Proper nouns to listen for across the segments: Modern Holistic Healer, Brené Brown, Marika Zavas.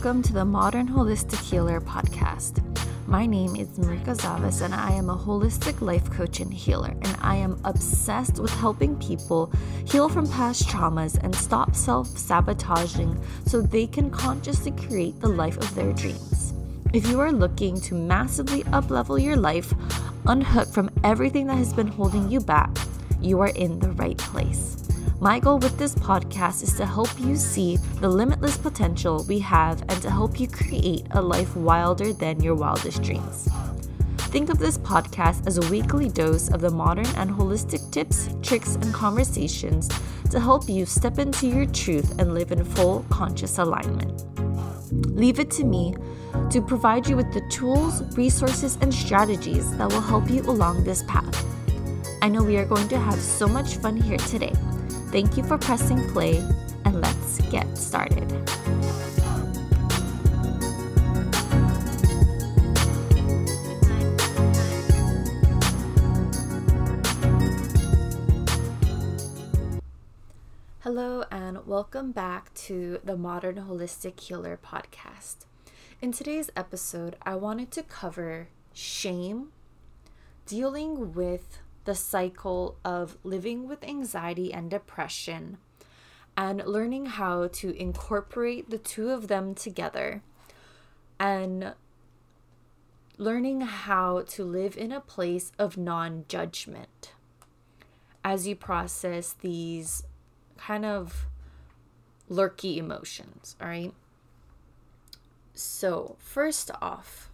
Welcome to the Modern Holistic Healer podcast. My name is Marika Zavas, and I am a holistic life coach and healer, and I am obsessed with helping people heal from past traumas and stop self-sabotaging so they can consciously create the life of their dreams. If you are looking to massively up-level your life, unhook from everything that has been holding you back, you are in the right place. My goal with this podcast is to help you see the limitless potential we have and to help you create a life wilder than your wildest dreams. Think of this podcast as a weekly dose of the modern and holistic tips, tricks, and conversations to help you step into your truth and live in full conscious alignment. Leave it to me to provide you with the tools, resources, and strategies that will help you along this path. I know we are going to have so much fun here today. Thank you for pressing play, and let's get started. Hello, and welcome back to the Modern Holistic Healer podcast. In today's episode, I wanted to cover shame, dealing with the cycle of living with anxiety and depression, and learning how to incorporate the two of them together, and learning how to live in a place of non-judgment as you process these kind of lurky emotions, all right? So first off,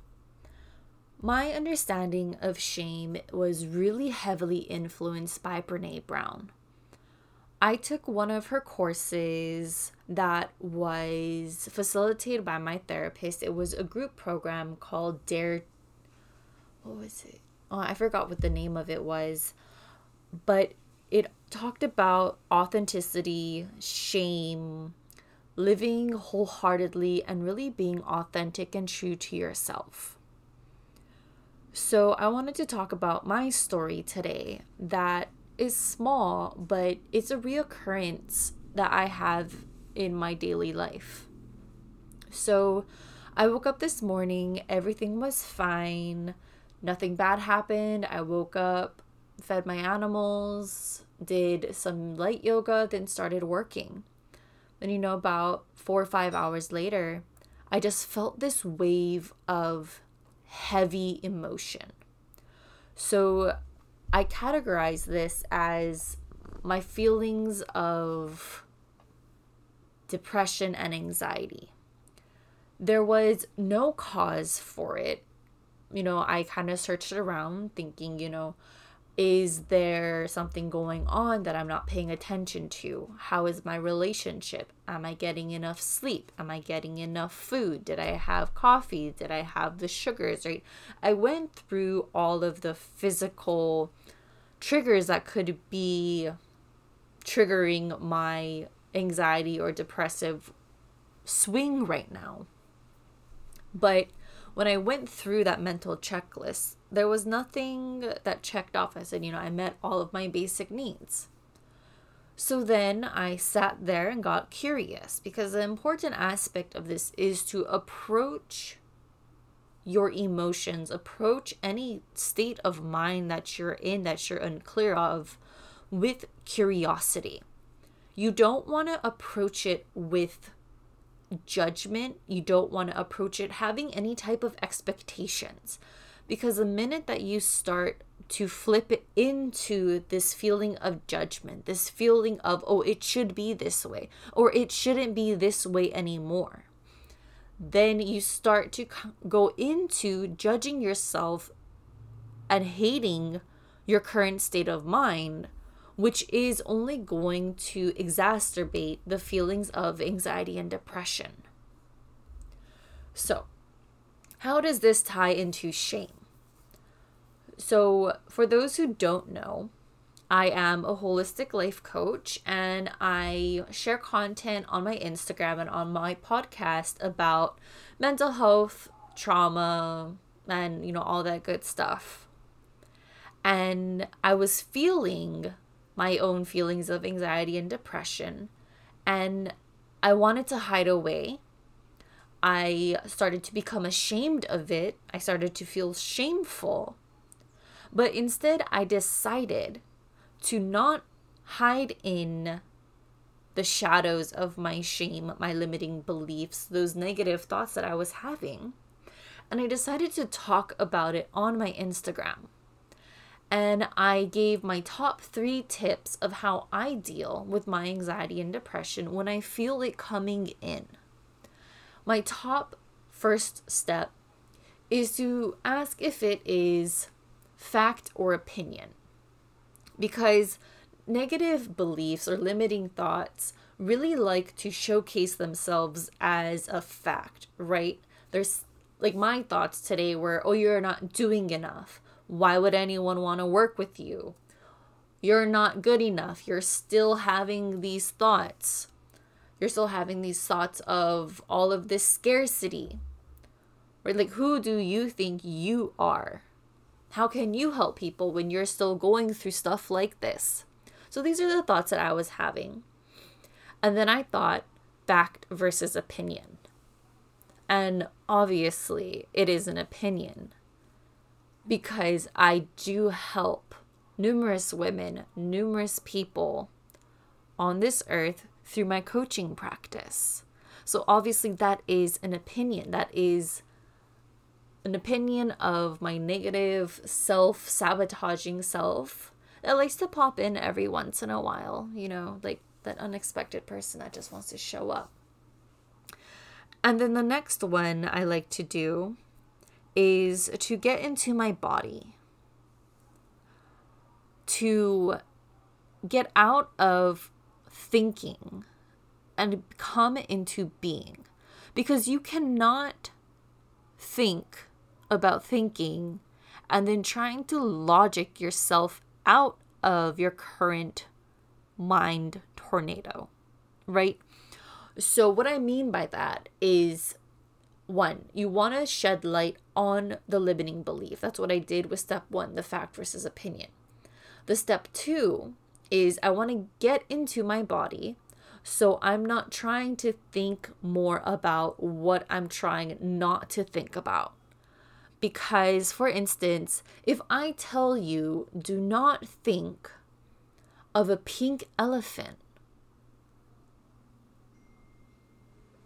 my understanding of shame was really heavily influenced by Brené Brown. I took one of her courses that was facilitated by my therapist. It was a group program called I forgot what the name of it was, but it talked about authenticity, shame, living wholeheartedly, and really being authentic and true to yourself. So I wanted to talk about my story today that is small, but it's a reoccurrence that I have in my daily life. So I woke up this morning, everything was fine, nothing bad happened. I woke up, fed my animals, did some light yoga, then started working. And about 4 or 5 hours later, I just felt this wave of heavy emotion. So I categorize this as my feelings of depression and anxiety. There was no cause for it. I kind of searched around thinking, is there something going on that I'm not paying attention to? How is my relationship? Am I getting enough sleep? Am I getting enough food? Did I have coffee? Did I have the sugars, right? I went through all of the physical triggers that could be triggering my anxiety or depressive swing right now. But when I went through that mental checklist, there was nothing that checked off. I said, I met all of my basic needs. So then I sat there and got curious, because the important aspect of this is to approach your emotions, approach any state of mind that you're in, that you're unclear of, with curiosity. You don't want to approach it with judgment. You don't want to approach it having any type of expectations. Because the minute that you start to flip it into this feeling of judgment, this feeling of, oh, it should be this way, or it shouldn't be this way anymore, then you start to go into judging yourself and hating your current state of mind, which is only going to exacerbate the feelings of anxiety and depression. So, how does this tie into shame? So, for those who don't know, I am a holistic life coach, and I share content on my Instagram and on my podcast about mental health, trauma, and all that good stuff. And I was feeling my own feelings of anxiety and depression, and I wanted to hide away. I started to become ashamed of it. I started to feel shameful. But instead, I decided to not hide in the shadows of my shame, my limiting beliefs, those negative thoughts that I was having. And I decided to talk about it on my Instagram. And I gave my top 3 tips of how I deal with my anxiety and depression when I feel it coming in. My top first step is to ask if it is fact or opinion, because negative beliefs or limiting thoughts really like to showcase themselves as a fact, right? There's like my thoughts today were, oh, you're not doing enough. Why would anyone want to work with you? You're not good enough. You're still having these thoughts. You're still having these thoughts of all of this scarcity, right? Like, who do you think you are? How can you help people when you're still going through stuff like this? So these are the thoughts that I was having. And then I thought fact versus opinion. And obviously it is an opinion, because I do help numerous women, numerous people on this earth through my coaching practice. So obviously that is an opinion. That is an opinion of my negative self-sabotaging self that likes to pop in every once in a while, you know, like that unexpected person that just wants to show up. And then the next one I like to do is to get into my body, to get out of thinking and come into being, because you cannot think about thinking and then trying to logic yourself out of your current mind tornado, right? So what I mean by that is, 1, you want to shed light on the limiting belief. That's what I did with step 1, the fact versus opinion. The step 2 is I want to get into my body, so I'm not trying to think more about what I'm trying not to think about. Because, for instance, if I tell you, do not think of a pink elephant,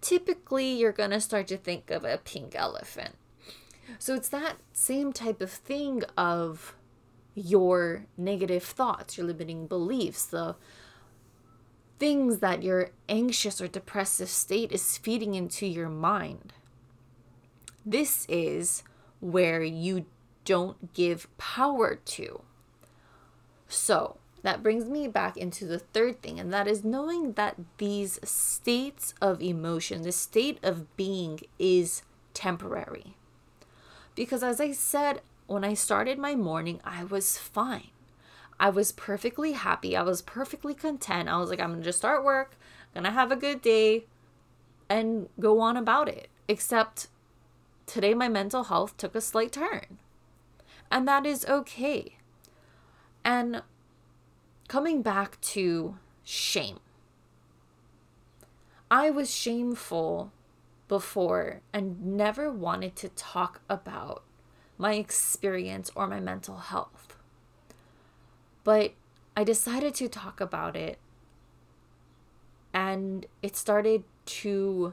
typically you're going to start to think of a pink elephant. So it's that same type of thing of your negative thoughts, your limiting beliefs, the things that your anxious or depressive state is feeding into your mind. This is where you don't give power to. So that brings me back into the third thing, and that is knowing that these states of emotion, the state of being, is temporary. Because as I said, when I started my morning, I was fine. I was perfectly happy. I was perfectly content. I was like, I'm going to just start work, going to have a good day, and go on about it. Except today my mental health took a slight turn. And that is okay. And coming back to shame. I was shameful before and never wanted to talk about my experience or my mental health. But I decided to talk about it, and it started to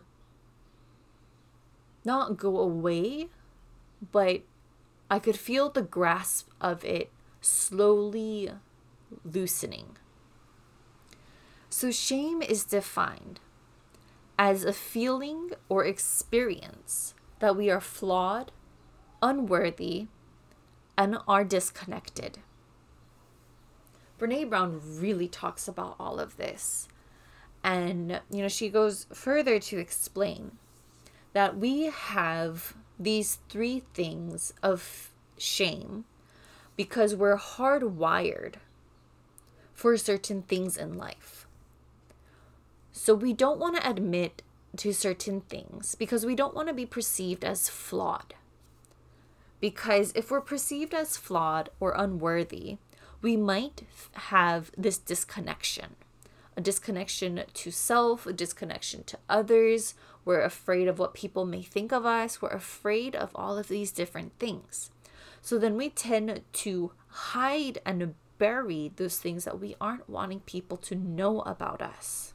not go away, but I could feel the grasp of it slowly loosening. So shame is defined as a feeling or experience that we are flawed, unworthy, and are disconnected. Brené Brown really talks about all of this. And, you know, she goes further to explain that we have these 3 things of shame because we're hardwired for certain things in life. So we don't want to admit to certain things because we don't want to be perceived as flawed. Because if we're perceived as flawed or unworthy, we might have this disconnection a disconnection to self, a disconnection to others. We're afraid of what people may think of us. We're afraid of all of these different things. So then we tend to hide and bury those things that we aren't wanting people to know about us.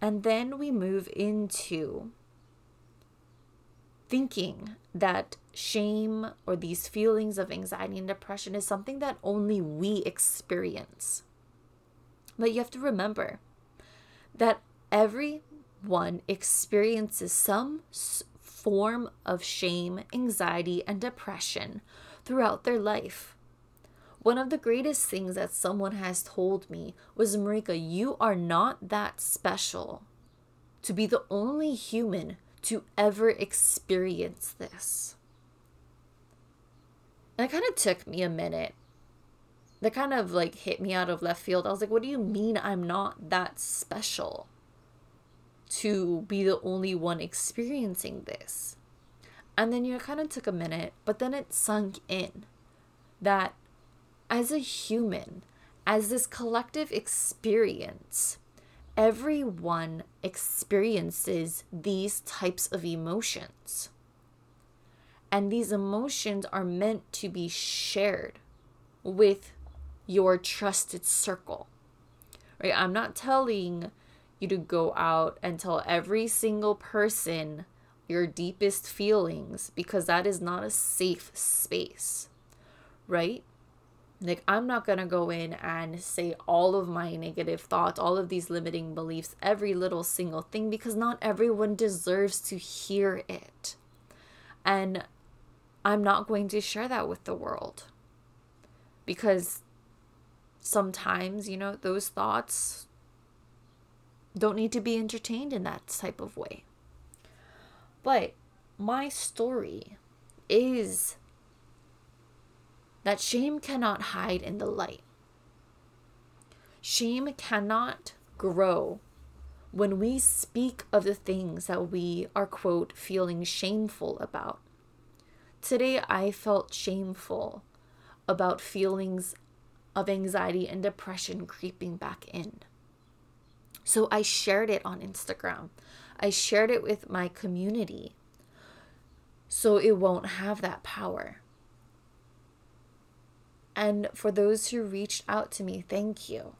And then we move into thinking that shame or these feelings of anxiety and depression is something that only we experience. But you have to remember that everyone experiences some form of shame, anxiety, and depression throughout their life. One of the greatest things that someone has told me was, Marika, you are not that special to be the only human to ever experience this. And it kind of took me a minute. That kind of like hit me out of left field. I was like, what do you mean I'm not that special to be the only one experiencing this? And then it kind of took a minute, but then it sunk in that as a human, as this collective experience, everyone experiences these types of emotions. And these emotions are meant to be shared with your trusted circle, right? I'm not telling you to go out and tell every single person your deepest feelings, because that is not a safe space, right? Like, I'm not going to go in and say all of my negative thoughts, all of these limiting beliefs, every little single thing, because not everyone deserves to hear it. And I'm not going to share that with the world, because sometimes, you know, those thoughts don't need to be entertained in that type of way. But my story is that shame cannot hide in the light. Shame cannot grow when we speak of the things that we are, quote, feeling shameful about. Today, I felt shameful about feelings of anxiety and depression creeping back in. So I shared it on Instagram. I shared it with my community, so it won't have that power. And for those who reached out to me, thank you.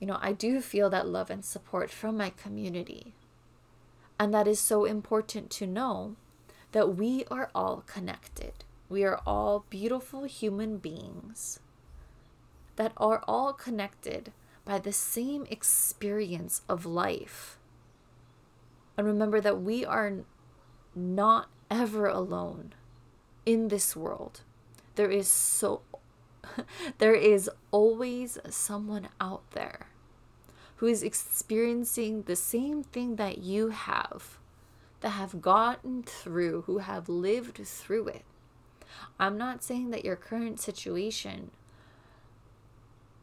You know, I do feel that love and support from my community. And that is so important to know, that we are all connected. We are all beautiful human beings that are all connected by the same experience of life. And remember that we are not ever alone in this world. There is always someone out there who is experiencing the same thing that you have, that have gotten through, who have lived through it. I'm not saying that your current situation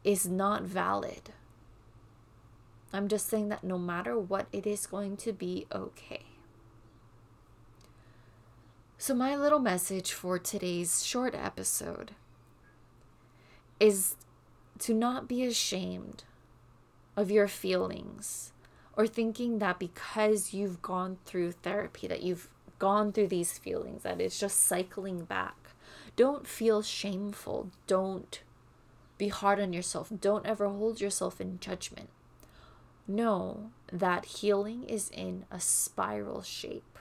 is not valid. I'm just saying that no matter what, it is going to be okay. So my little message for today's short episode is to not be ashamed of your feelings, or thinking that because you've gone through therapy, that you've gone through these feelings, that it's just cycling back. Don't feel shameful. Don't be hard on yourself. Don't ever hold yourself in judgment. Know that healing is in a spiral shape.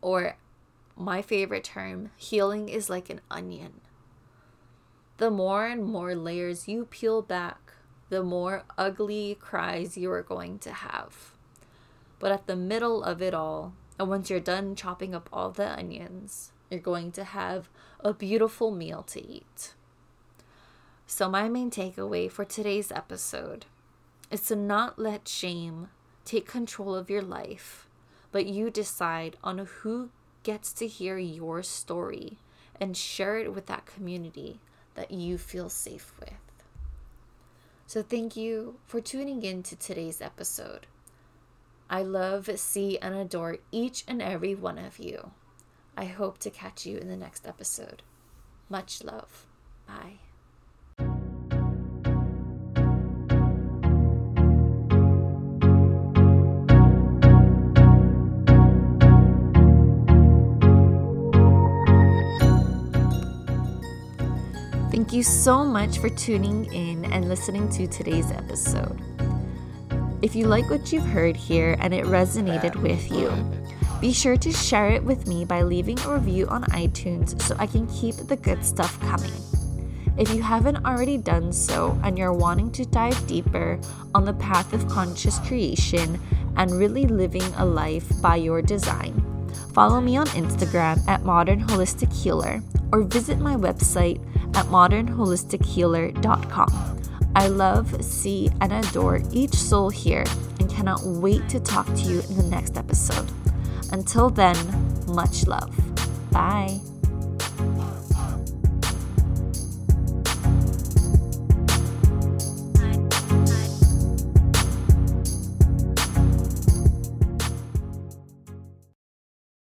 Or my favorite term, healing is like an onion. The more and more layers you peel back, the more ugly cries you are going to have. But at the middle of it all, and once you're done chopping up all the onions, you're going to have a beautiful meal to eat. So my main takeaway for today's episode is to not let shame take control of your life, but you decide on who gets to hear your story and share it with that community that you feel safe with. So thank you for tuning in to today's episode. I love, see, and adore each and every one of you. I hope to catch you in the next episode. Much love. Bye. Thank you so much for tuning in and listening to today's episode. If you like what you've heard here and it resonated with you, be sure to share it with me by leaving a review on iTunes so I can keep the good stuff coming. If you haven't already done so and you're wanting to dive deeper on the path of conscious creation and really living a life by your design, follow me on Instagram at Modern Holistic Healer or visit my website at modernholistichealer.com. I love, see, and adore each soul here and cannot wait to talk to you in the next episode. Until then, much love. Bye.